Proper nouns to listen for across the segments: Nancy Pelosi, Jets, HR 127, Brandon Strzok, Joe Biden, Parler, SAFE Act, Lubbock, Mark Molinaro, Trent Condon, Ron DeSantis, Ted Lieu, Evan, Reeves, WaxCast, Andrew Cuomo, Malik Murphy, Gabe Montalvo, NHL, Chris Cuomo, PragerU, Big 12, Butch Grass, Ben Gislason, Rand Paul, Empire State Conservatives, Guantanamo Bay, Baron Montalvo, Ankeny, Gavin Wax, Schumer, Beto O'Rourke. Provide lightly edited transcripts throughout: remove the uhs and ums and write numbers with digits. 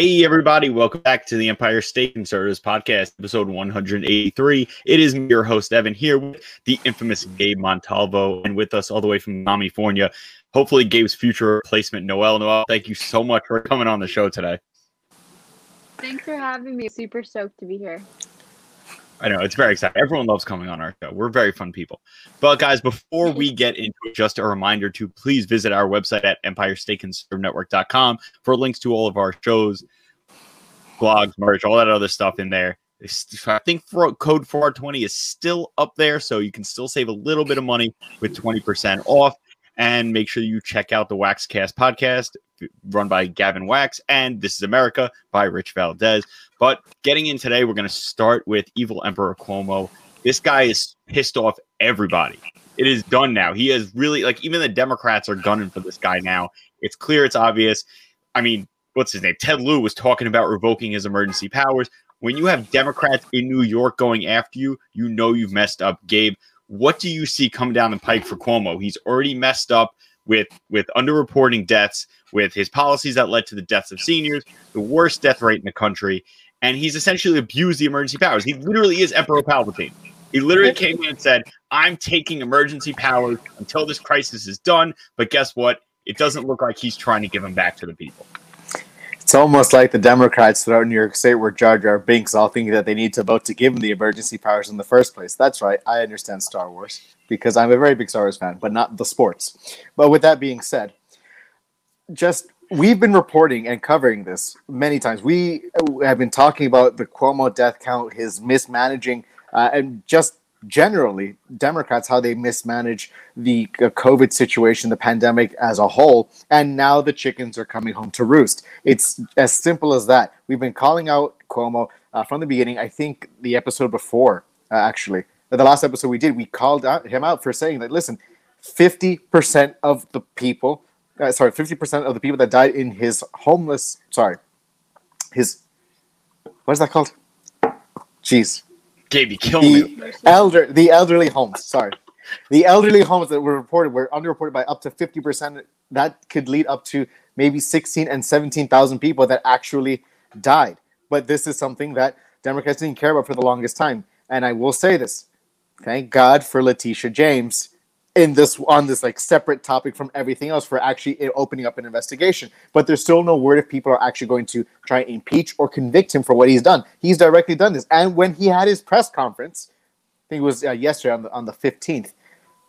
Hey, everybody. Welcome back to the Empire State Conservatives podcast, episode 183. It is your host, Evan, here with the infamous Gabe Montalvo, and with us all the way from California, hopefully Gabe's future replacement, Noel. Noel, thank you so much for coming on the show today. Thanks for having me. Super stoked to be here. I know, it's very exciting. Everyone loves coming on our show. We're very fun people. But guys, before we get into it, just a reminder to please visit our website at EmpireStateConservNetwork.com for links to all of our shows, blogs, merch, all that other stuff in there. I think code 420 is still up there, so you can still save a little bit of money with 20% off. And make sure you check out the WaxCast podcast run by Gavin Wax and This is America by Rich Valdez. But getting in today, we're going to start with evil Emperor Cuomo. This guy is pissed off everybody. It is done now. He is really, like, even the Democrats are gunning for this guy now. It's clear. It's obvious. I mean, what's his name? Ted Lieu was talking about revoking his emergency powers. When you have Democrats in New York going after you, you know you've messed up, Gabe. What do you see coming down the pike for Cuomo? He's already messed up with underreporting deaths, with his policies that led to the deaths of seniors, the worst death rate in the country, and he's essentially abused the emergency powers. He literally is Emperor Palpatine. He literally came in and said, I'm taking emergency powers until this crisis is done, but guess what? It doesn't look like he's trying to give them back to the people. It's almost like the Democrats throughout New York State were Jar Jar Binks, all thinking that they need to vote to give him the emergency powers in the first place. That's right. I understand Star Wars because I'm a very big Star Wars fan, but not the sports. But with that being said, just we've been reporting and covering this many times. We have been talking about the Cuomo death count, his mismanaging, and just generally Democrats, how they mismanage the COVID situation, the pandemic as a whole, and now the chickens are coming home to roost. It's as simple as that. We've been calling out Cuomo from the beginning. I think the episode before, actually, the last episode we did, we called out, him out for saying that, listen, 50% of the people, 50% of the people that died in his what is that called? Jeez. Gabe, you killed me. The elderly homes, sorry. The elderly homes that were reported were underreported by up to 50%. That could lead up to maybe 16 and 17,000 people that actually died. But this is something that Democrats didn't care about for the longest time. And I will say this, thank God for Letitia James on this like separate topic from everything else for actually opening up an investigation. But there's still no word if people are actually going to try and impeach or convict him for what he's done. He's directly done this. And when he had his press conference, I think it was yesterday on the 15th,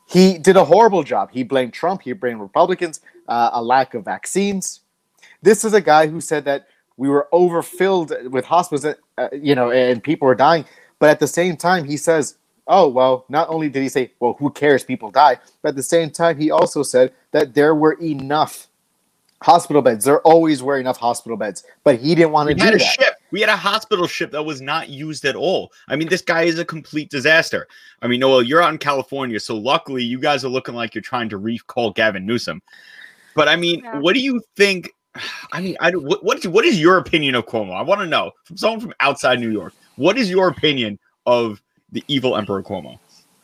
he did a horrible job. He blamed Trump. He blamed Republicans, a lack of vaccines. This is a guy who said that we were overfilled with hospitals, and people were dying. But at the same time, he says, oh, well, not only did he say, well, who cares, people die, but at the same time, he also said that there were enough hospital beds. There always were enough hospital beds, but he didn't want to do that. We had a hospital ship that was not used at all. I mean, this guy is a complete disaster. I mean, Noel, you're out in California, so luckily you guys are looking like you're trying to recall Gavin Newsom. But, I mean, What do you think? I mean, what is your opinion of Cuomo? I want to know, from someone from outside New York, what is your opinion of the evil Emperor Cuomo?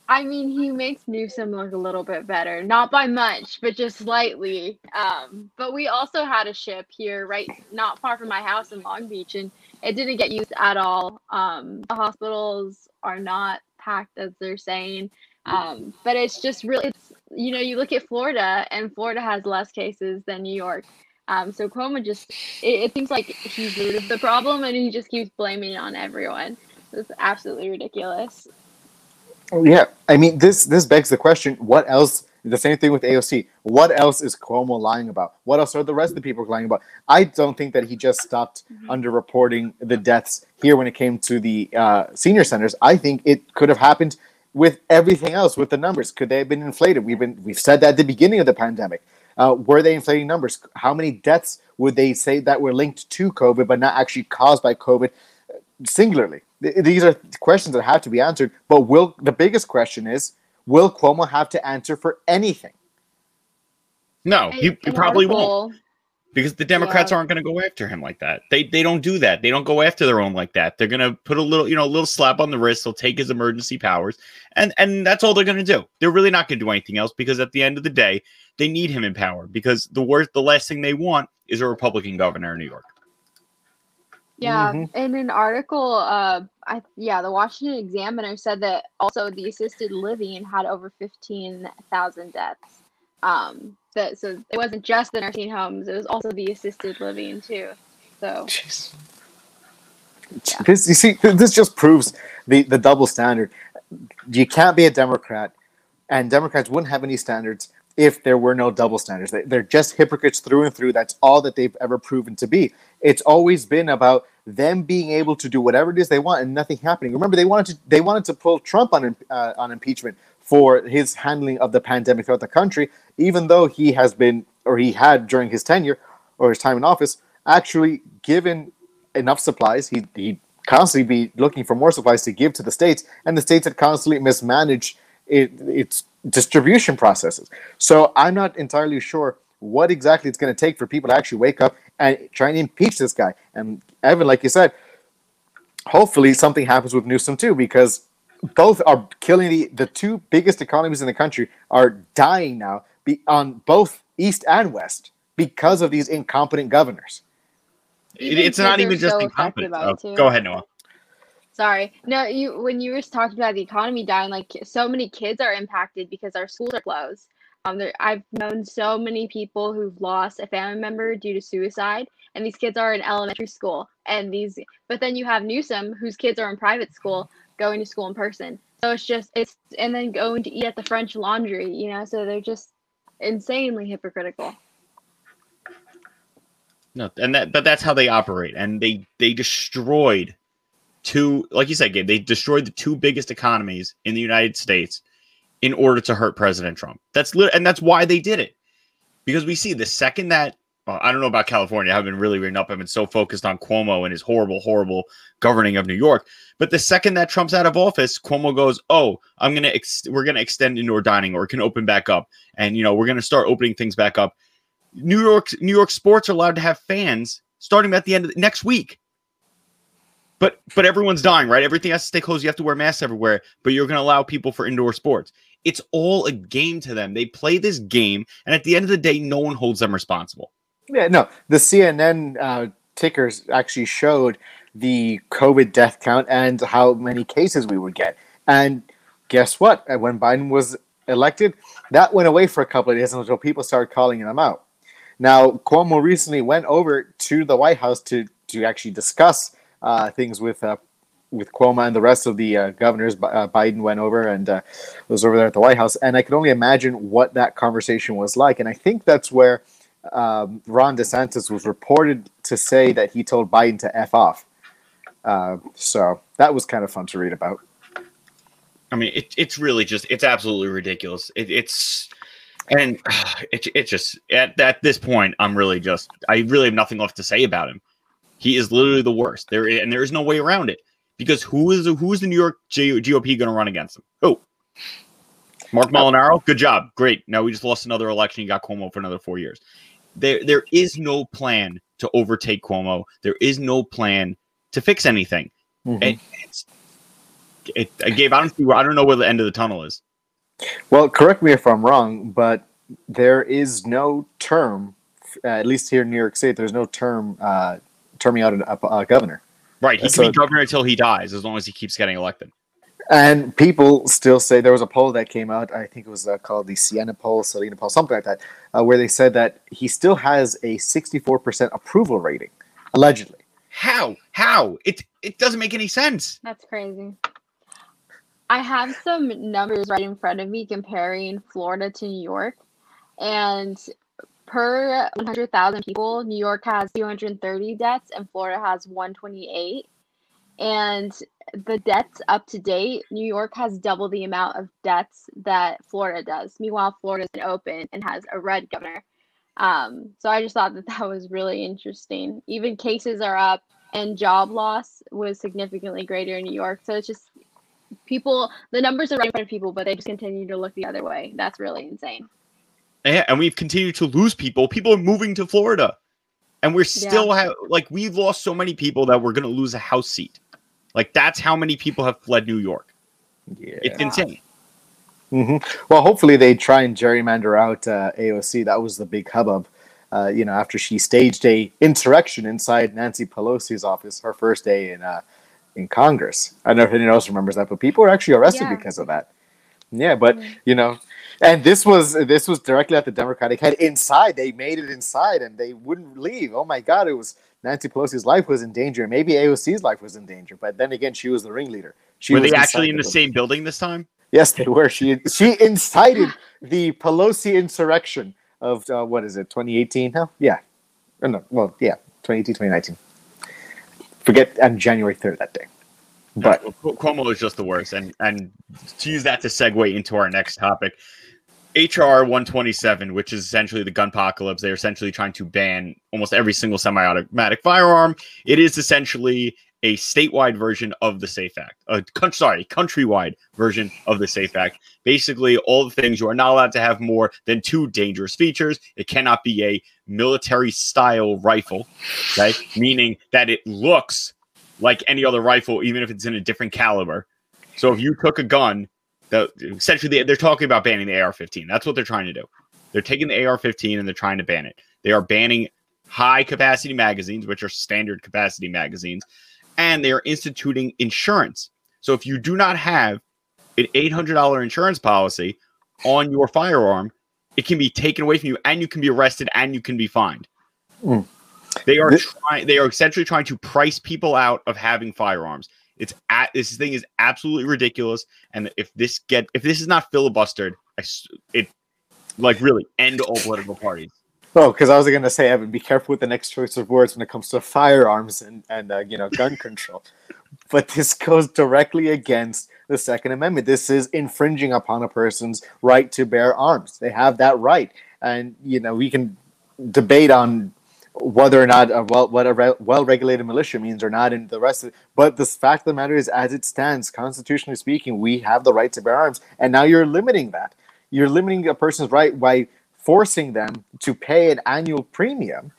I mean, he makes Newsom look a little bit better. Not by much, but just slightly. But we also had a ship here, right, not far from my house in Long Beach, and it didn't get used at all. The hospitals are not packed, as they're saying. But it's just really, you look at Florida, and Florida has less cases than New York. So Cuomo just, it seems like he's root of the problem, and he just keeps blaming it on everyone. It's absolutely ridiculous. Yeah, I mean, this begs the question, what else? The same thing with AOC. What else is Cuomo lying about? What else are the rest of the people lying about? I don't think that he just stopped underreporting the deaths here when it came to the senior centers. I think it could have happened with everything else, with the numbers. Could they have been inflated? We've said that at the beginning of the pandemic. Were they inflating numbers? How many deaths would they say that were linked to COVID but not actually caused by COVID singularly? These are questions that have to be answered, but the biggest question is, will Cuomo have to answer for anything? No, he probably won't, because the Democrats aren't going to go after him like that. They don't do that. They don't go after their own like that. They're going to put a little slap on the wrist. They'll take his emergency powers, and that's all they're going to do. They're really not going to do anything else, because at the end of the day, they need him in power, because the last thing they want is a Republican governor in New York. Yeah, in an article, the Washington Examiner said that also the assisted living had over 15,000 deaths. So it wasn't just the nursing homes; it was also the assisted living too. So, yeah. This, you see, this just proves the double standard. You can't be a Democrat, and Democrats wouldn't have any standards if there were no double standards. They're just hypocrites through and through. That's all that they've ever proven to be. It's always been about them being able to do whatever it is they want and nothing happening. Remember, they wanted to pull Trump on impeachment for his handling of the pandemic throughout the country, even though he had during his tenure or his time in office actually given enough supplies. He'd constantly be looking for more supplies to give to the states, and the states had constantly mismanaged its distribution processes. So I'm not entirely sure what exactly it's going to take for people to actually wake up and try and impeach this guy. And Evan, like you said, hopefully something happens with Newsom too, because both are killing the two biggest economies in the country are dying now on both East and West because of these incompetent governors. It's not even just incompetent. Go ahead, Noel. Sorry. No, when you were talking about the economy dying, like so many kids are impacted because our schools are closed. I've known so many people who've lost a family member due to suicide, and these kids are in elementary school. But then you have Newsom, whose kids are in private school, going to school in person. So it's and then going to eat at the French Laundry, so they're just insanely hypocritical. No, but that's how they operate. And they destroyed two, like you said, Gabe, they destroyed the two biggest economies in the United States in order to hurt President Trump. And that's why they did it. Because we see the second that, well, I don't know about California. I haven't been really reading up. I've been so focused on Cuomo and his horrible, horrible governing of New York. But the second that Trump's out of office, Cuomo goes, "Oh, we're going to extend indoor dining, or it can open back up. And, we're going to start opening things back up." New York sports are allowed to have fans starting at the end of next week. But everyone's dying, right? Everything has to stay closed. You have to wear masks everywhere, but you're going to allow people for indoor sports. It's all a game to them. They play this game, and at the end of the day, no one holds them responsible. Yeah, no. The CNN tickers actually showed the COVID death count and how many cases we would get. And guess what? When Biden was elected, that went away for a couple of days until people started calling them out. Now, Cuomo recently went over to the White House to actually discuss things with Cuomo and the rest of the governors. Biden went over and was over there at the White House, and I can only imagine what that conversation was like. And I think that's where Ron DeSantis was reported to say that he told Biden to F off. So that was kind of fun to read about. I mean, it's really just, it's absolutely ridiculous. It's just at this point, I really have nothing left to say about him. He is literally the worst there, and there is no way around it, because who is the New York GOP going to run against him? Who? Mark Molinaro? Good job. Great. Now we just lost another election. You got Cuomo for another 4 years. There is no plan to overtake Cuomo. There is no plan to fix anything. Mm-hmm. And Gabe, I don't know where the end of the tunnel is. Well, correct me if I'm wrong, but there is no term, at least here in New York State, there's no term terming out a governor. Right, he can be governor until he dies, as long as he keeps getting elected. And people still say, there was a poll that came out, I think it was called the Siena poll, something like that, where they said that he still has a 64% approval rating, allegedly. How? It doesn't make any sense. That's crazy. I have some numbers right in front of me comparing Florida to New York, and per 100,000 people, New York has 230 deaths and Florida has 128. And the deaths up to date, New York has double the amount of deaths that Florida does. Meanwhile, Florida's been open and has a red governor. So I just thought that was really interesting. Even cases are up, and job loss was significantly greater in New York. So it's just, people, the numbers are right in front of people, but they just continue to look the other way. That's really insane. Yeah, and we've continued to lose people. People are moving to Florida, and we're still we've lost so many people that we're going to lose a House seat. Like, that's how many people have fled New York. Yeah, it's insane. Well, hopefully they try and gerrymander out AOC. That was the big hubbub after she staged a insurrection inside Nancy Pelosi's office, her first day in Congress. I don't know if anyone else remembers that, but people were actually arrested because of that. Yeah, but and this was directly at the Democratic head inside. They made it inside, and they wouldn't leave. Oh my God, it was Nancy Pelosi's life was in danger. Maybe AOC's life was in danger, but then again, she was the ringleader. Were they actually in the same building this time? Yes, they were. She incited the Pelosi insurrection of 2018 now? Yeah, or no, well, yeah, 2018, 2019. Forget on January 3rd that day. But Cuomo is just the worst, and to use that to segue into our next topic, HR 127, which is essentially the gunpocalypse. They're essentially trying to ban almost every single semi-automatic firearm. It is essentially a statewide version of the SAFE Act. Countrywide version of the SAFE Act. Basically, all the things you are not allowed to have more than two dangerous features. It cannot be a military-style rifle, okay? Meaning that it looks like any other rifle, even if it's in a different caliber. So if you took a gun, essentially they're talking about banning the AR-15. That's what they're trying to do. They're taking the AR-15 and they're trying to ban it. They are banning high-capacity magazines, which are standard-capacity magazines, and they are instituting insurance. So if you do not have an $800 insurance policy on your firearm, it can be taken away from you, and you can be arrested, and you can be fined. Mm. They are essentially trying to price people out of having firearms. This thing is absolutely ridiculous. And if this is not filibustered, really end all political parties. Oh, because I was going to say, Evan, be careful with the next choice of words when it comes to firearms and gun control. But this goes directly against the Second Amendment. This is infringing upon a person's right to bear arms. They have that right, and we can debate on whether or not well-regulated militia means or not, and the rest of it. But the fact of the matter is, as it stands, constitutionally speaking, we have the right to bear arms, and now you're limiting that. You're limiting a person's right by forcing them to pay an annual premium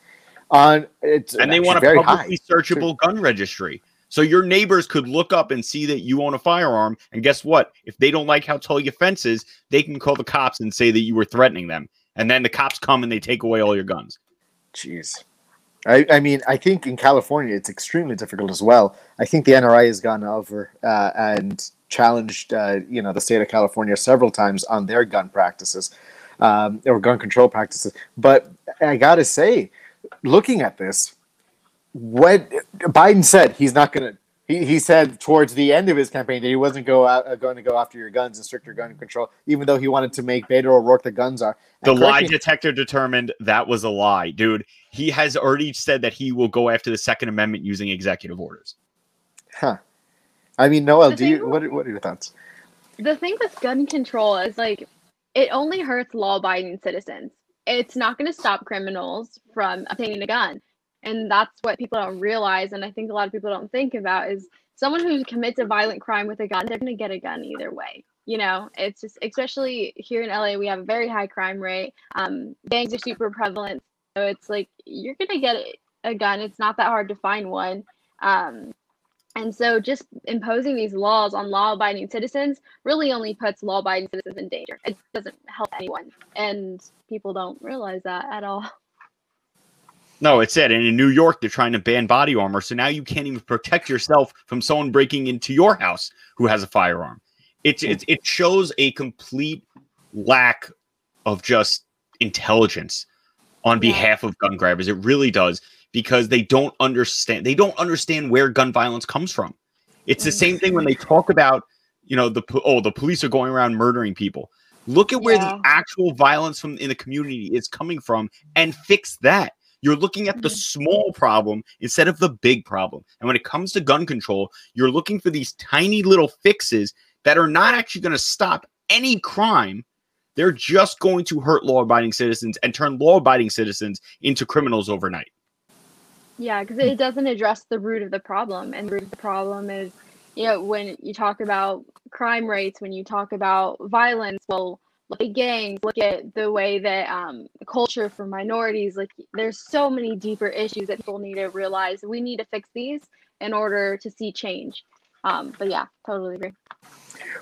on it. And they want a publicly searchable gun registry. So your neighbors could look up and see that you own a firearm, and guess what? If they don't like how tall your fence is, they can call the cops and say that you were threatening them. And then the cops come and they take away all your guns. Jeez. I mean, I think in California, it's extremely difficult as well. I think the NRA has gone over and challenged, the state of California several times on their gun practices or gun control practices. But I got to say, looking at this, what Biden said, he's not going to. He said towards the end of his campaign that he wasn't going to go after your guns and stricter gun control, even though he wanted to make Beto O'Rourke the gun czar. The lie detector determined that was a lie, dude. He has already said that he will go after the Second Amendment using executive orders. Huh. I mean, Noel, what are your thoughts? The thing with gun control is it only hurts law-abiding citizens. It's not going to stop criminals from obtaining a gun. And that's what people don't realize, and I think a lot of people don't think about, is someone who commits a violent crime with a gun, they're going to get a gun either way. It's just, especially here in LA, we have a very high crime rate. Gangs are super prevalent. So it's you're going to get a gun. It's not that hard to find one. And so just imposing these laws on law-abiding citizens really only puts law-abiding citizens in danger. It doesn't help anyone. And people don't realize that at all. No, it's it. And in New York, they're trying to ban body armor. So now you can't even protect yourself from someone breaking into your house who has a firearm. It shows a complete lack of just intelligence on behalf of gun grabbers. It really does, because they don't understand. They don't understand where gun violence comes from. It's the same thing when they talk about, the police are going around murdering people. Look at where the actual violence in the community is coming from and fix that. You're looking at the small problem instead of the big problem. And when it comes to gun control, you're looking for these tiny little fixes that are not actually going to stop any crime. They're just going to hurt law-abiding citizens and turn law-abiding citizens into criminals overnight. Yeah, because it doesn't address the root of the problem. And the root of the problem is, when you talk about crime rates, when you talk about violence, look at gangs, look at the way that culture for minorities, there's so many deeper issues that people need to realize. We need to fix these in order to see change. But yeah, totally agree.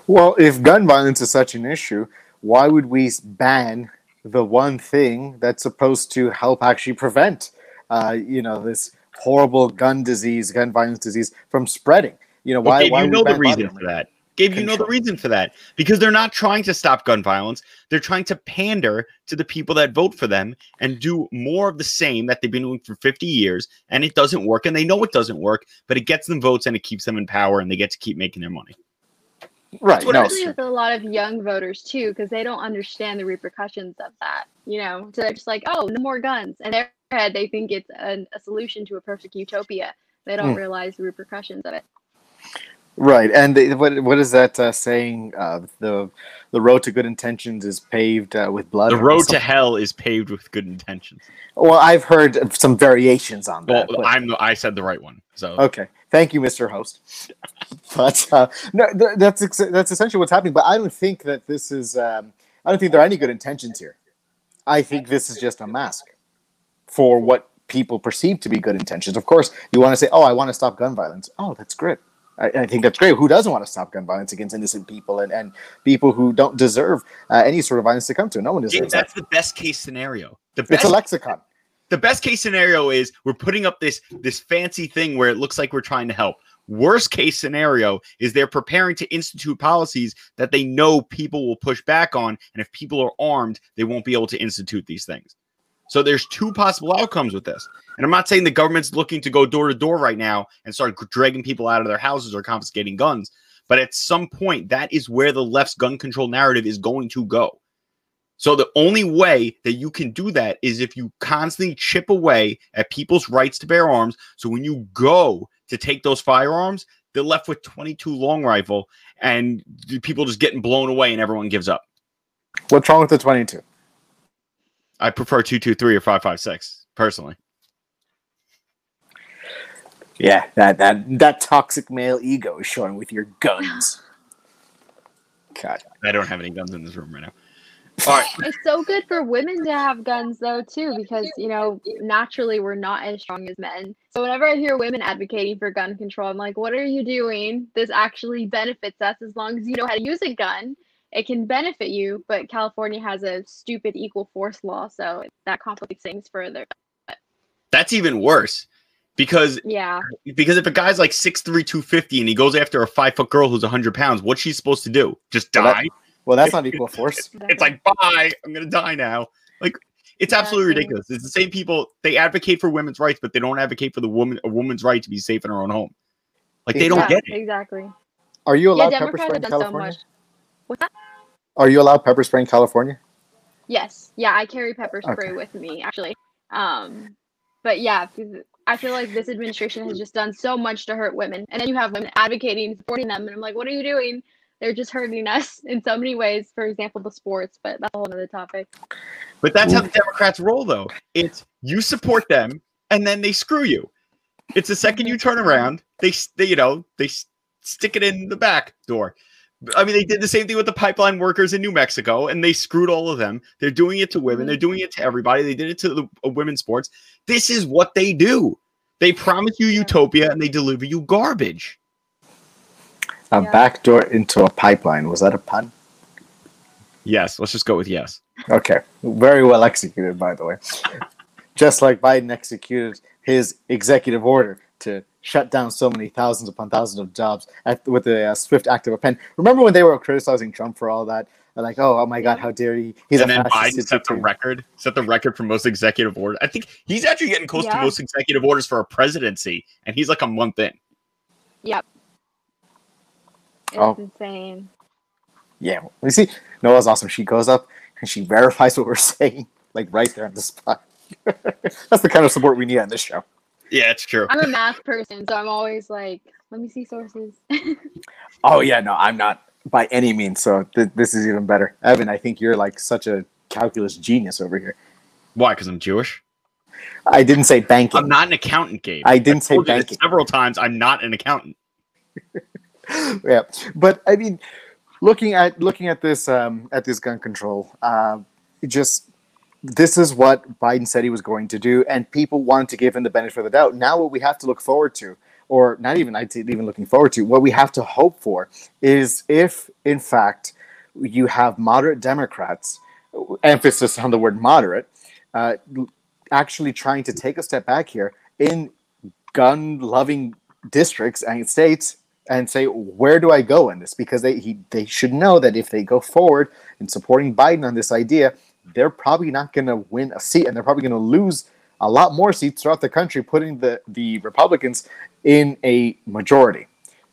Well, if gun violence is such an issue, why would we ban the one thing that's supposed to help actually prevent, this horrible gun disease, gun violence disease from spreading. You know, why? Why do you know the reason for that? Gabe, you know the reason for that, because they're not trying to stop gun violence. They're trying to pander to the people that vote for them and do more of the same that they've been doing for 50 years. And it doesn't work. And they know it doesn't work, but it gets them votes and it keeps them in power and they get to keep making their money. Right. Especially with a lot of young voters, too, because they don't understand the repercussions of that. You know, so they're just like, oh, no more guns. And in their head, they think it's a solution to a perfect utopia. They don't realize the repercussions of it. Right, and what is that saying? The road to good intentions is paved with blood. The road to hell is paved with good intentions. Well, I've heard some variations on that. Well, I said the right one. So okay, thank you, Mr. Host. But no, that's essentially what's happening. But I don't think that this is. I don't think there are any good intentions here. I think this is just a mask for what people perceive to be good intentions. Of course, you want to say, "Oh, I want to stop gun violence." Oh, that's great. I think that's great. Who doesn't want to stop gun violence against innocent people and people who don't deserve any sort of violence to come to? No one deserves that. That's the best case scenario. It's a lexicon. The best case scenario is we're putting up this fancy thing where it looks like we're trying to help. Worst case scenario is they're preparing to institute policies that they know people will push back on. And if people are armed, they won't be able to institute these things. So there's two possible outcomes with this. And I'm not saying the government's looking to go door to door right now and start dragging people out of their houses or confiscating guns. But at some point, that is where the left's gun control narrative is going to go. So the only way that you can do that is if you constantly chip away at people's rights to bear arms. So when you go to take those firearms, they're left with 22 long rifle and people just getting blown away and everyone gives up. What's wrong with the 22? I prefer 223 or 556 personally. Yeah, that toxic male ego is showing with your guns. God, I don't have any guns in this room right now. All right. It's so good for women to have guns though too, because naturally we're not as strong as men. So whenever I hear women advocating for gun control, I'm like, what are you doing? This actually benefits us as long as you know how to use a gun. It can benefit you, but California has a stupid equal force law, so that complicates things further. That's even worse because if a guy's like 6'3", 250, and he goes after a 5-foot girl who's 100 pounds, what's she supposed to do? Just die? Well, that's not equal force. It's like, bye, I'm going to die now. Like, it's absolutely ridiculous. It's the same people, they advocate for women's rights, but they don't advocate for a woman's right to be safe in her own home. Like, they don't get it. Exactly. Are you allowed pepper spray in California? So much. What's that? Are you allowed pepper spray in California? Yes. Yeah, I carry pepper spray with me, actually. But yeah, I feel like this administration has just done so much to hurt women. And then you have women advocating, supporting them. And I'm like, what are you doing? They're just hurting us in so many ways. For example, the sports, but that's a whole other topic. But that's how the Democrats roll, though. It's you support them, and then they screw you. It's the second you turn around, they stick it in the back door. I mean, they did the same thing with the pipeline workers in New Mexico, and they screwed all of them. They're doing it to women. They're doing it to everybody. They did it to the women's sports. This is what they do. They promise you utopia, and they deliver you garbage. A backdoor into a pipeline. Was that a pun? Yes. Let's just go with yes. Okay. Very well executed, by the way. Just like Biden executed his executive order to shut down so many thousands upon thousands of jobs with a swift act of a pen. Remember when they were criticizing Trump for all that? Like, oh my God, how dare he? And then Biden set the record for most executive orders. I think he's actually getting close to most executive orders for a presidency, and he's like a month in. Yep. It's insane. Yeah. You see, Noel's awesome. She goes up and she verifies what we're saying, like right there on the spot. That's the kind of support we need on this show. Yeah, it's true. I'm a math person, so I'm always like, let me see sources. Oh, yeah, no, I'm not by any means, so this is even better. Evan, I think you're like such a calculus genius over here. Why? Because I'm Jewish? I didn't say banking. I'm not an accountant, Gabe. I didn't say banking. Several times, I'm not an accountant. Yeah, but I mean, looking at this gun control, this is what Biden said he was going to do, and people wanted to give him the benefit of the doubt. Now what we have to look forward to, or not even, I'd say even looking forward to, what we have to hope for is if, in fact, you have moderate Democrats emphasis on the word moderate, actually trying to take a step back here in gun-loving districts and states and say, where do I go in this? Because they should know that if they go forward in supporting Biden on this idea, they're probably not going to win a seat, and they're probably going to lose a lot more seats throughout the country, putting the Republicans in a majority.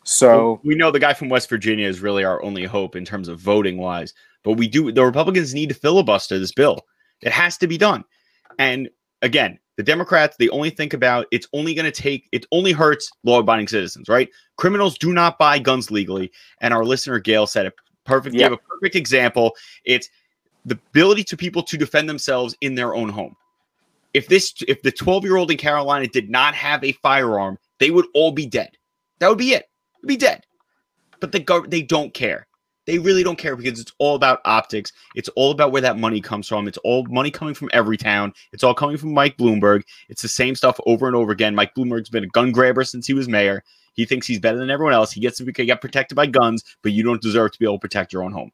So we know the guy from West Virginia is really our only hope in terms of voting wise, but the Republicans need to filibuster this bill. It has to be done. And again, the Democrats, they only think about it only hurts law-abiding citizens, right? Criminals do not buy guns legally. And our listener, Gail, said it perfect. Yep. Gave a perfect example. It's the ability to people to defend themselves in their own home. If the 12-year-old in Carolina did not have a firearm, they would all be dead. That would be it. They'd be dead. But they don't care. They really don't care, because it's all about optics. It's all about where that money comes from. It's all money coming from every town. It's all coming from Mike Bloomberg. It's the same stuff over and over again. Mike Bloomberg's been a gun grabber since he was mayor. He thinks he's better than everyone else. He gets to get protected by guns, but you don't deserve to be able to protect your own home.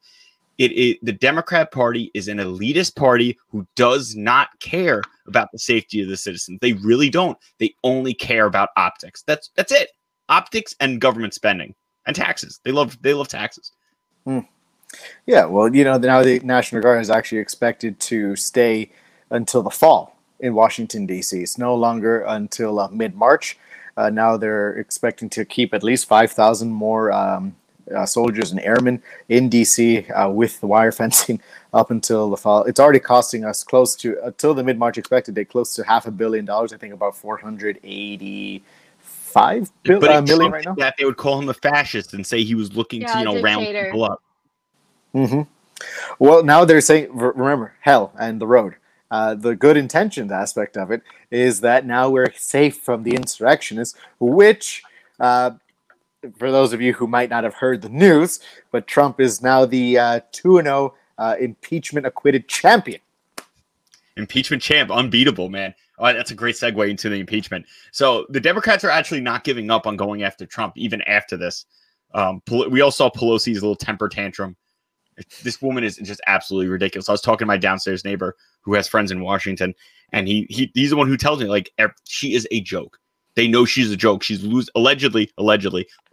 The Democrat Party is an elitist party who does not care about the safety of the citizens. They really don't. They only care about optics. That's it. Optics and government spending and taxes. They love taxes. Mm. Yeah, well, now the National Guard is actually expected to stay until the fall in Washington, D.C. It's no longer until mid-March. Now they're expecting to keep at least 5,000 more soldiers and airmen in D.C. With the wire fencing up until the fall. It's already costing us close to, until the mid-March expected date, close to $500 million. I think about 485 million right now. That they would call him a fascist and say he was looking to round people up. Mm-hmm. Well, now they're saying, remember, hell and the road. The good intentions aspect of it is that now we're safe from the insurrectionists, which, for those of you who might not have heard the news, but Trump is now the 2-0 impeachment acquitted champion. Impeachment champ, unbeatable, man. All right, that's a great segue into the impeachment. So the Democrats are actually not giving up on going after Trump, even after this. We all saw Pelosi's little temper tantrum. This woman is just absolutely ridiculous. I was talking to my downstairs neighbor who has friends in Washington, and he's the one who tells me, like, she is a joke. They know she's a joke. She's allegedly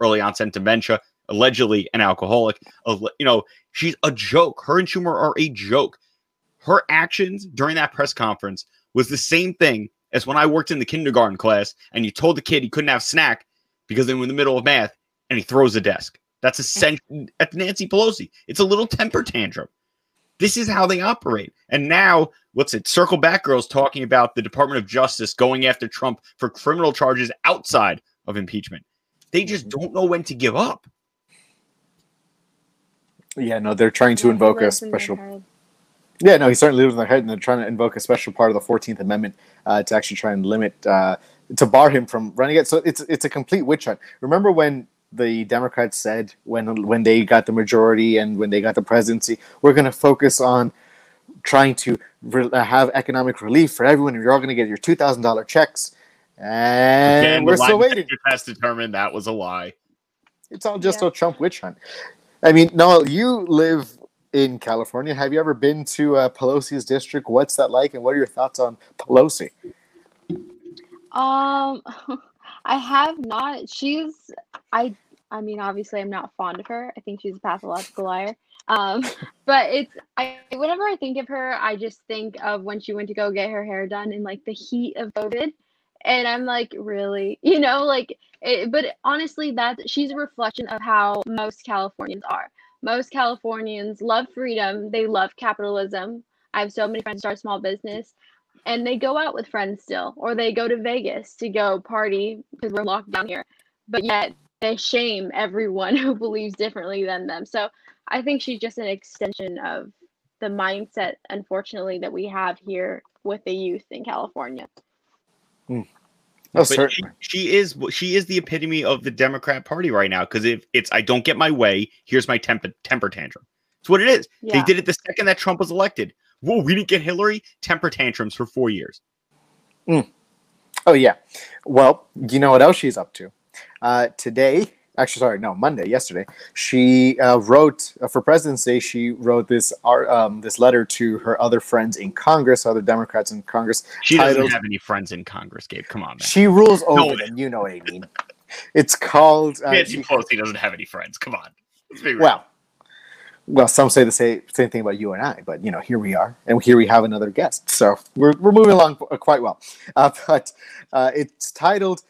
early onset dementia, allegedly an alcoholic. She's a joke. Her and Schumer are a joke. Her actions during that press conference was the same thing as when I worked in the kindergarten class and you told the kid he couldn't have snack because they were in the middle of math and he throws the desk. That's essentially at Nancy Pelosi. It's a little temper tantrum. This is how they operate. And now, Circle Back Girl's talking about the Department of Justice going after Trump for criminal charges outside of impeachment. They just don't know when to give up. Yeah, no, they're trying to invoke a special... Yeah, no, he certainly lives in their head, and they're trying to invoke a special part of the 14th Amendment to actually try and limit, to bar him from running it. So it's a complete witch hunt. Remember when the Democrats said, when they got the majority and when they got the presidency, we're going to focus on trying to have economic relief for everyone, and you're all going to get your $2,000 checks. And again, we're still waiting. Has determined that was a lie. It's all just a Trump witch hunt. I mean, Noel, you live in California. Have you ever been to Pelosi's district? What's that like, and what are your thoughts on Pelosi? I have not. I mean, obviously, I'm not fond of her. I think she's a pathological liar. But whenever I think of her, I just think of when she went to go get her hair done in like the heat of COVID, and I'm like, really, But honestly, she's a reflection of how most Californians are. Most Californians love freedom. They love capitalism. I have so many friends start small business, and they go out with friends still, or they go to Vegas to go party because we're locked down here. But yet they shame everyone who believes differently than them. So I think she's just an extension of the mindset, unfortunately, that we have here with the youth in California. Mm. Oh, but she is the epitome of the Democrat Party right now, because if it's I don't get my way, here's my temper tantrum. It's what it is. Yeah. They did it the second that Trump was elected. Whoa, we didn't get Hillary. Temper tantrums for 4 years. Mm. Oh yeah. Well, you know what else she's up to? Today, actually, sorry, no, Monday, yesterday, she wrote, for President's Day, she wrote this this letter to her other friends in Congress, other Democrats in Congress. She doesn't have any friends in Congress, Gabe. Come on, man. She rules over them. You know what I mean. It's called... Nancy Pelosi doesn't have any friends. Come on. Let's be real. Well, some say the same thing about you and I, but, you know, here we are, and here we have another guest. So we're moving along quite well. But it's titled...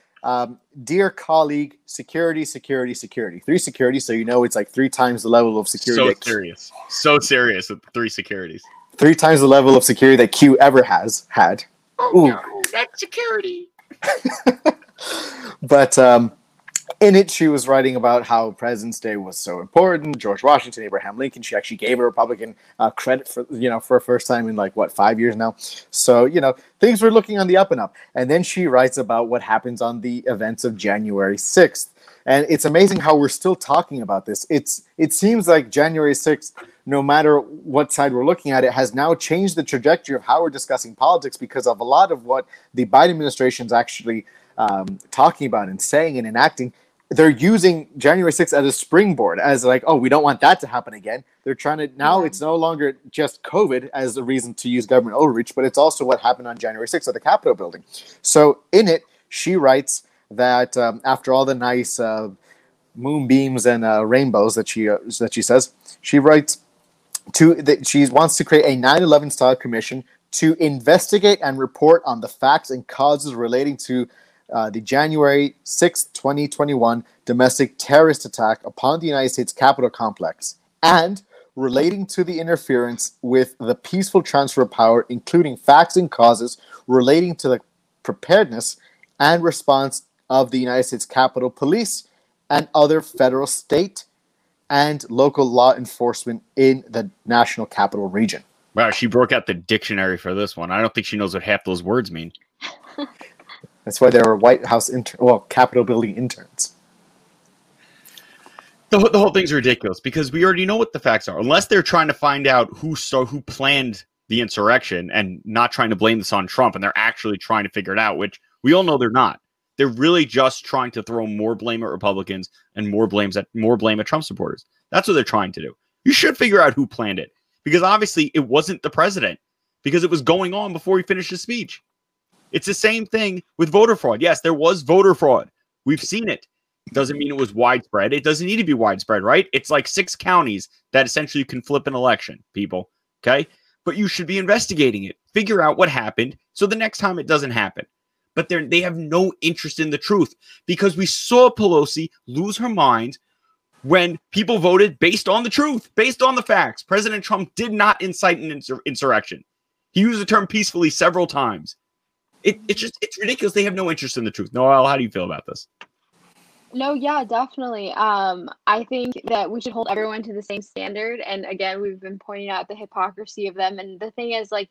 Dear colleague, security, security, security. Three securities, so you know it's like three times the level of security. So serious. So serious with three securities. Three times the level of security that Q ever has had. Oh, no, that's security. But in it, she was writing about how President's Day was so important. George Washington, Abraham Lincoln. She actually gave a Republican credit for, you know, for the first time in like, what, 5 years now. So, you know, things were looking on the up and up. And then she writes about what happens on the events of January 6th. And it's amazing how we're still talking about this. It seems like January 6th, no matter what side we're looking at, it has now changed the trajectory of how we're discussing politics because of a lot of what the Biden administration's actually talking about and saying and enacting. They're using January 6th as a springboard, as like, oh, we don't want that to happen again. They're trying to, now it's no longer just COVID as a reason to use government overreach, but it's also what happened on January 6th at the Capitol building. So in it, she writes that after all the nice moonbeams and rainbows that she says, she writes that she wants to create a 9/11 style commission to investigate and report on the facts and causes relating to the January 6, 2021 domestic terrorist attack upon the United States Capitol complex and relating to the interference with the peaceful transfer of power, including facts and causes relating to the preparedness and response of the United States Capitol Police and other federal, state, and local law enforcement in the National Capital Region. Wow, she broke out the dictionary for this one. I don't think she knows what half those words mean. That's why there were White House Capitol building interns. The whole thing's ridiculous because we already know what the facts are, unless they're trying to find out who planned the insurrection and not trying to blame this on Trump, and they're actually trying to figure it out, which we all know they're not. They're really just trying to throw more blame at Republicans and more blame at Trump supporters. That's what they're trying to do. You should figure out who planned it, because obviously it wasn't the president, because it was going on before he finished his speech. It's the same thing with voter fraud. Yes, there was voter fraud. We've seen it. It doesn't mean it was widespread. It doesn't need to be widespread, right? It's like 6 counties that essentially can flip an election, people. Okay? But you should be investigating it. Figure out what happened so the next time it doesn't happen. But they have no interest in the truth, because we saw Pelosi lose her mind when people voted based on the truth, based on the facts. President Trump did not incite an insurrection. He used the term peacefully several times. It's ridiculous. They have no interest in the truth. Noel, how do you feel about this? No, yeah, definitely. I think that we should hold everyone to the same standard. And again, we've been pointing out the hypocrisy of them. And the thing is, like,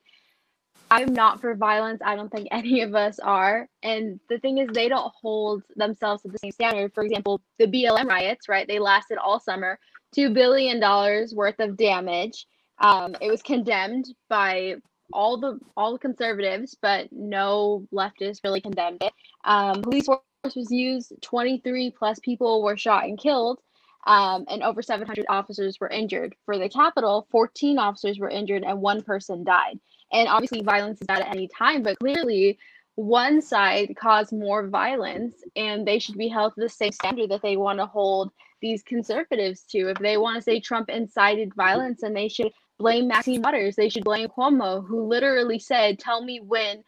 I'm not for violence. I don't think any of us are. And the thing is, they don't hold themselves to the same standard. For example, the BLM riots, right? They lasted all summer. $2 billion worth of damage. It was condemned by... all the conservatives, but no leftist really condemned it. Police force was used. 23 plus people were shot and killed, and over 700 officers were injured. For the Capitol, 14 officers were injured and 1 person died. And obviously violence is bad at any time, but clearly one side caused more violence, and they should be held to the same standard that they want to hold these conservatives to. If they want to say Trump incited violence, and they should blame Maxine Waters. They should blame Cuomo, who literally said, "Tell me when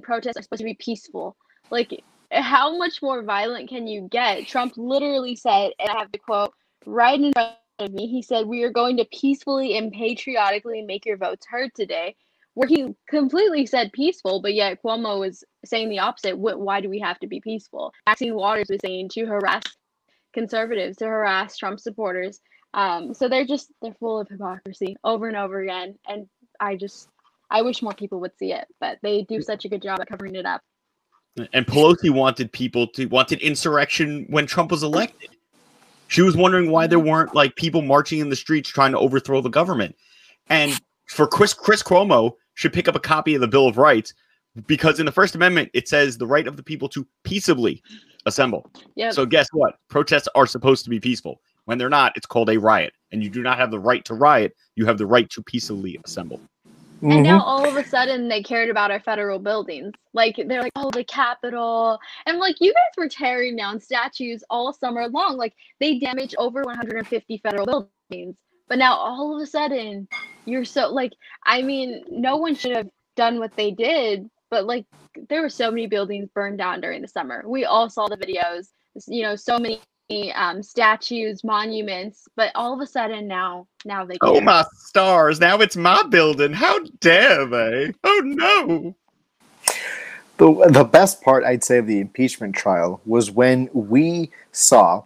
protests are supposed to be peaceful." Like, how much more violent can you get? Trump literally said, and I have the quote right in front of me. He said, "We are going to peacefully and patriotically make your votes heard today," where he completely said peaceful, but yet Cuomo was saying the opposite. Why do we have to be peaceful? Maxine Waters was saying to harass conservatives, to harass Trump supporters. So they're full of hypocrisy over and over again. And I wish more people would see it, but they do such a good job at covering it up. And Pelosi wanted insurrection when Trump was elected. She was wondering why there weren't like people marching in the streets trying to overthrow the government. And for Chris Cuomo should pick up a copy of the Bill of Rights, because in the First Amendment, it says the right of the people to peaceably assemble. Yep. So guess what? Protests are supposed to be peaceful. When they're not, it's called a riot. And you do not have the right to riot. You have the right to peacefully assemble. Mm-hmm. And now all of a sudden they cared about our federal buildings. Like, they're like, oh, the Capitol. And like, you guys were tearing down statues all summer long. Like, they damaged over 150 federal buildings. But now all of a sudden you're so like, I mean, no one should have done what they did. But like, there were so many buildings burned down during the summer. We all saw the videos, you know, so many statues, monuments, but all of a sudden now they care. Oh my stars, now it's my building. How dare they? Oh no. The best part, I'd say, of the impeachment trial was when we saw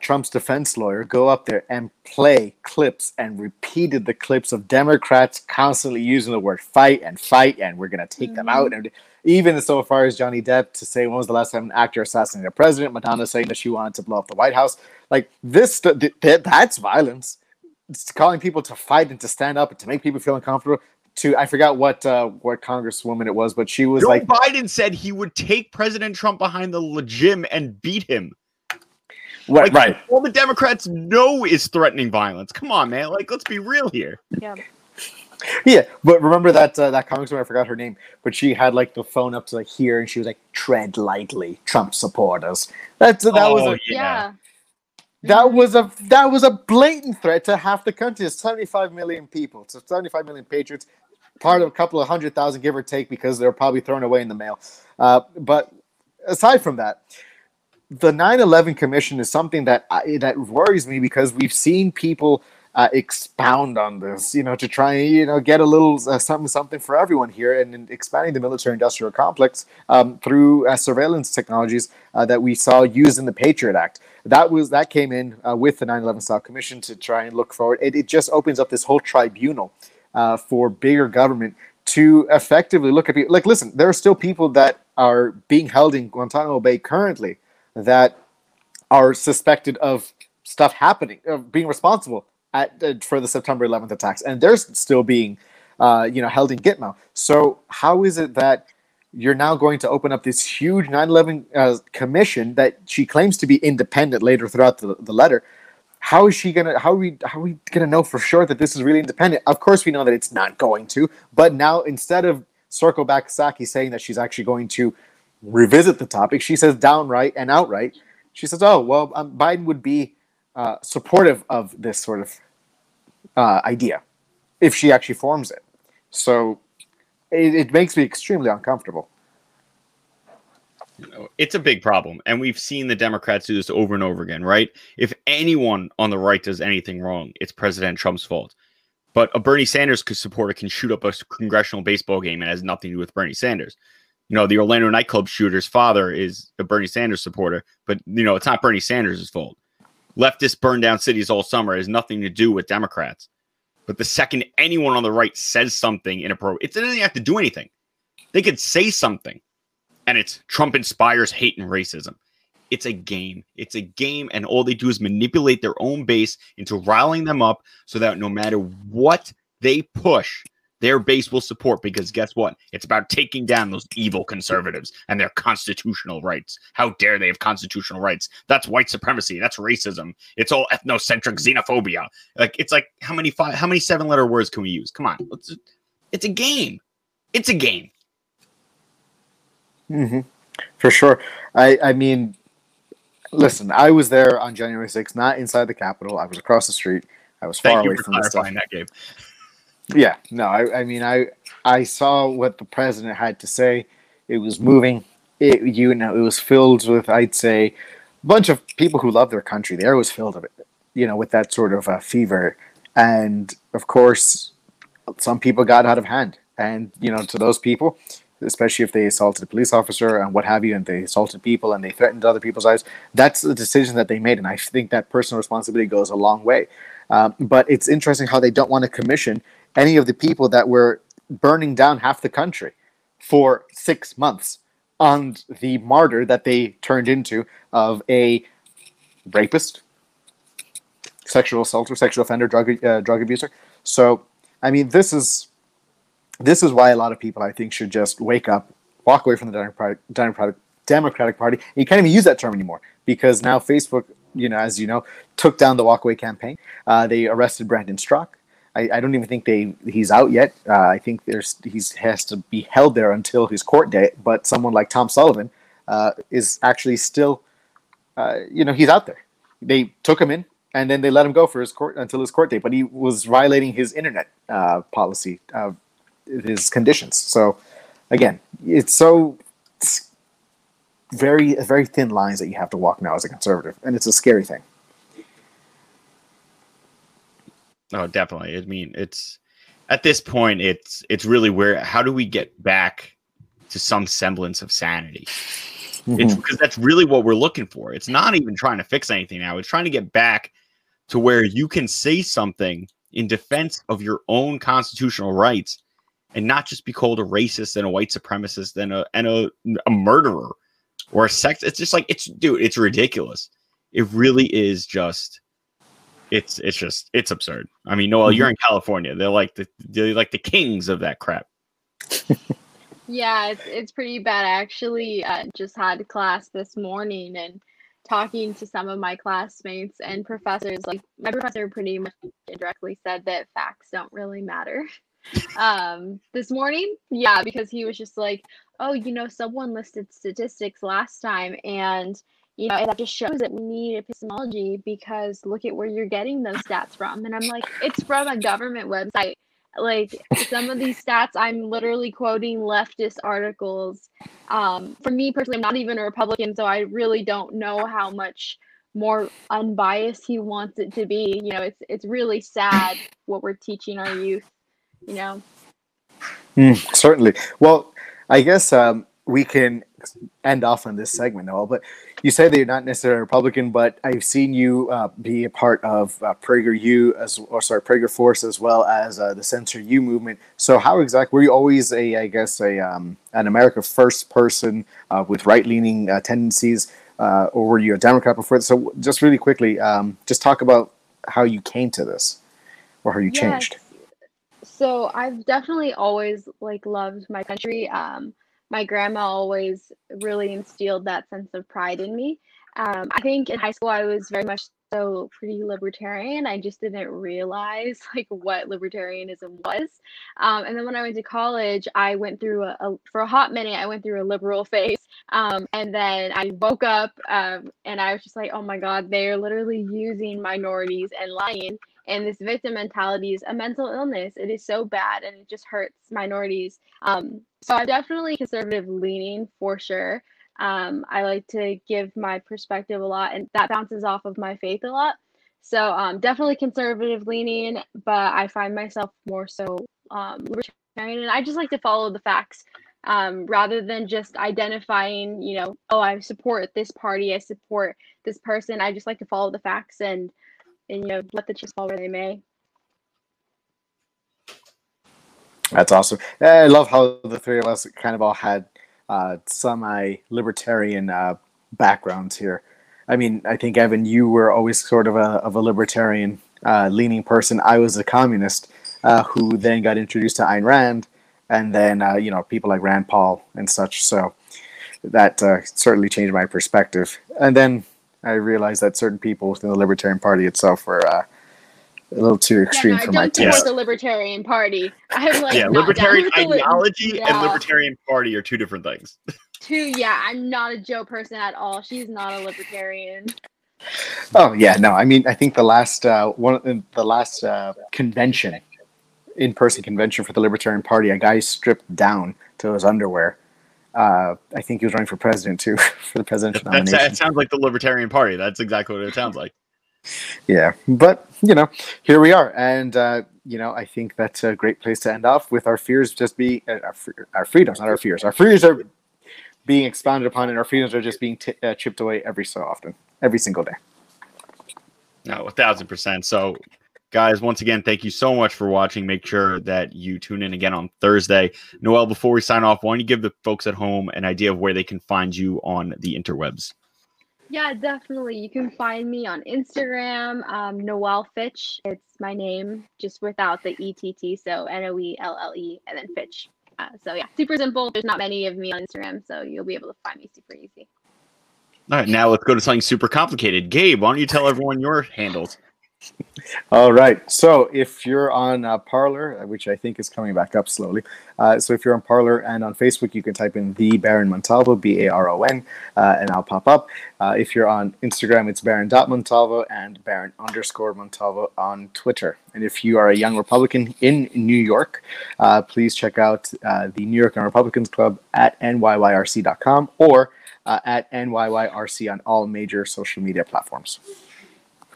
Trump's defense lawyer go up there and play clips and repeated the clips of Democrats constantly using the word fight and we're going to take them out. And even so far as Johnny Depp to say, when was the last time an actor assassinated a president? Madonna saying that she wanted to blow up the White House. Like this, that's violence. It's calling people to fight and to stand up and to make people feel uncomfortable. I forgot what congresswoman it was, but she was Joe like. Joe Biden said he would take President Trump behind the legim and beat him. Right, like, right. All the Democrats know is threatening violence. Come on, man. Like, let's be real here. Yeah. Yeah, but remember that congresswoman, I forgot her name, but she had like the phone up to like here, and she was like, "Tread lightly, Trump supporters." That was a blatant threat to half the country. It's 75 million people. So 75 million patriots, part of a couple of 100,000, give or take, because they're probably thrown away in the mail. But aside from that. The 9/11 Commission is something that worries me because we've seen people expound on this, you know, to try and, you know, get a little something for everyone here, and expanding the military-industrial complex through surveillance technologies that we saw used in the Patriot Act. That came in with the 9/11 Style Commission to try and look forward. It just opens up this whole tribunal for bigger government to effectively look at people. Like, listen, there are still people that are being held in Guantanamo Bay currently that are suspected of stuff happening, of being responsible for the September 11th attacks. And they're still being, held in Gitmo. So how is it that you're now going to open up this huge 9/11 commission that she claims to be independent later throughout the letter? How are we gonna know for sure that this is really independent? Of course we know that it's not going to, but now instead of circle back Psaki saying that she's actually going to revisit the topic, she says downright and outright. She says, "Oh well, Biden would be supportive of this sort of idea if she actually forms it." So it makes me extremely uncomfortable. You know, it's a big problem, and we've seen the Democrats do this over and over again. Right? If anyone on the right does anything wrong, it's President Trump's fault. But a Bernie Sanders supporter can shoot up a congressional baseball game, and it has nothing to do with Bernie Sanders. You know, the Orlando nightclub shooter's father is a Bernie Sanders supporter, but, you know, it's not Bernie Sanders' fault. Leftists burn down cities all summer has nothing to do with Democrats. But the second anyone on the right says something inappropriate, it doesn't have to do anything. They could say something, and it's Trump inspires hate and racism. It's a game. It's a game, and all they do is manipulate their own base into riling them up so that no matter what they push, their base will support, because guess what? It's about taking down those evil conservatives and their constitutional rights. How dare they have constitutional rights? That's white supremacy. That's racism. It's all ethnocentric xenophobia. Like, it's like, how many 7-letter words can we use? Come on. It's a game. It's a game. Mm-hmm. For sure. I mean, listen, I was there on January 6th, not inside the Capitol. I was across the street. I was far away from the stuff. Thank you for clarifying that, Gabe. Yeah, no, I mean, I saw what the president had to say. It was moving. It was filled with, I'd say, a bunch of people who love their country. The air was filled of it, you know, with that sort of fever. And, of course, some people got out of hand. And, you know, to those people, especially if they assaulted a police officer and what have you, and they assaulted people and they threatened other people's lives, that's the decision that they made. And I think that personal responsibility goes a long way. But it's interesting how they don't want to commission any of the people that were burning down half the country for 6 months on the martyr that they turned into of a rapist, sexual assaulter, sexual offender, drug abuser. So, I mean, this is why a lot of people, I think, should just wake up, walk away from the Democratic Democratic Party. And you can't even use that term anymore because now Facebook, as you know, took down the walkaway campaign. They arrested Brandon Strzok. I don't even think he's out yet. I think he has to be held there until his court date. But someone like Tom Sullivan is actually still, he's out there. They took him in and then they let him go for until his court date. But he was violating his internet policy, his conditions. So again, it's very, very thin lines that you have to walk now as a conservative, and it's a scary thing. Oh, definitely. I mean, it's at this point, it's really where, how do we get back to some semblance of sanity? Mm-hmm. It's because that's really what we're looking for. It's not even trying to fix anything now. It's trying to get back to where you can say something in defense of your own constitutional rights and not just be called a racist and a white supremacist and a murderer or a sex. It's just like, it's ridiculous. It really is just. It's absurd. I mean, Noel, you're in California. They're like the kings of that crap. Yeah, it's pretty bad. I actually just had class this morning, and talking to some of my classmates and professors, like my professor pretty much indirectly said that facts don't really matter. This morning, yeah, because he was just like, oh, someone listed statistics last time, and that just shows that we need epistemology because look at where you're getting those stats from. And I'm like, it's from a government website. Like, some of these stats, I'm literally quoting leftist articles. For me personally, I'm not even a Republican, so I really don't know how much more unbiased he wants it to be. It's really sad what we're teaching our youth, Certainly. Well, I guess we can end off on this segment, Noel, but you say that you're not necessarily a Republican, but I've seen you be a part of PragerU Prager Force, as well as the Censor U movement. So how exactly were you always an America First person with right-leaning tendencies, or were you a Democrat before? So just really quickly, just talk about how you came to this or how you changed. So I've definitely always loved my country. My grandma always really instilled that sense of pride in me. I think in high school, I was very much so pretty libertarian. I just didn't realize what libertarianism was. And then when I went to college, I went through for a hot minute, I went through a liberal phase. And then I woke up and I was just like, oh my God, they are literally using minorities and lying. And this victim mentality is a mental illness. It is so bad, and it just hurts minorities. So I'm definitely conservative leaning for sure. I like to give my perspective a lot, and that bounces off of my faith a lot. So definitely conservative leaning, but I find myself more so libertarian. And I just like to follow the facts rather than just identifying, I support this party, I support this person. I just like to follow the facts and let the chips fall where they may. That's awesome. I love how the three of us kind of all had semi-libertarian backgrounds here. I mean, I think, Evan, you were always sort of a libertarian leaning person. I was a communist who then got introduced to Ayn Rand, and then people like Rand Paul and such. So that certainly changed my perspective. And then I realized that certain people within the Libertarian Party itself were a little too extreme for my taste. I don't support the Libertarian Party. I'm Libertarian ideology and Libertarian Party are two different things. I'm not a Joe person at all. She's not a libertarian. Oh yeah, no. I mean, I think the last convention, in-person convention for the Libertarian Party, a guy stripped down to his underwear. I think he was running for president too, for the presidential nomination. That sounds like the Libertarian Party. That's exactly what it sounds like. Yeah, but here we are, and I think that's a great place to end off with our fears. Just being our freedoms, not our fears. Our fears are being expounded upon, and our freedoms are just being chipped away every so often, every single day. No, 1,000%. So, guys, once again, thank you so much for watching. Make sure that you tune in again on Thursday. Noel, before we sign off, why don't you give the folks at home an idea of where they can find you on the interwebs? Yeah, definitely. You can find me on Instagram, Noel Fitch. It's my name, just without the ETT, so Noelle and then Fitch. So yeah, super simple. There's not many of me on Instagram, so you'll be able to find me super easy. All right, now let's go to something super complicated. Gabe, why don't you tell everyone your handles? All right. So if you're on Parler, which I think is coming back up slowly. So if you're on Parler and on Facebook, you can type in the Baron Montalvo, B-A-R-O-N, and I'll pop up. If you're on Instagram, it's Baron.Montalvo and Baron_Montalvo on Twitter. And if you are a young Republican in New York, please check out the New York Young Republicans Club at NYYRC.com or at NYYRC on all major social media platforms.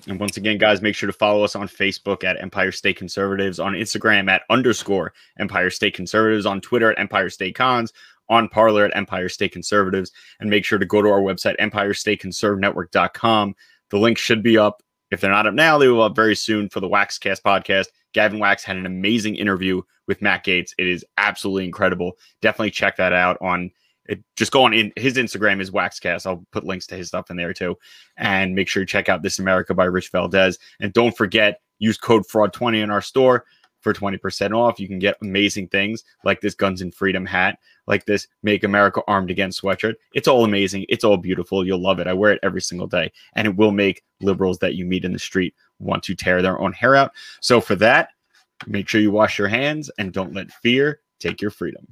And once again, guys, make sure to follow us on Facebook at Empire State Conservatives, on Instagram at _Empire State Conservatives, on Twitter at Empire State Cons, on Parler at Empire State Conservatives, and make sure to go to our website, EmpireStateConservNetwork.com. The link should be up. If they're not up now, they will up very soon for the WaxCast podcast. Gavin Wax had an amazing interview with Matt Gaetz. It is absolutely incredible. Definitely check that out on just go on in his Instagram is WaxCast. I'll put links to his stuff in there too. And make sure you check out This America by Rich Valdez. And don't forget, use code FRAUD20 in our store for 20% off. You can get amazing things like this Guns and Freedom hat, like this Make America Armed Again sweatshirt. It's all amazing. It's all beautiful. You'll love it. I wear it every single day. And it will make liberals that you meet in the street want to tear their own hair out. So for that, make sure you wash your hands and don't let fear take your freedom.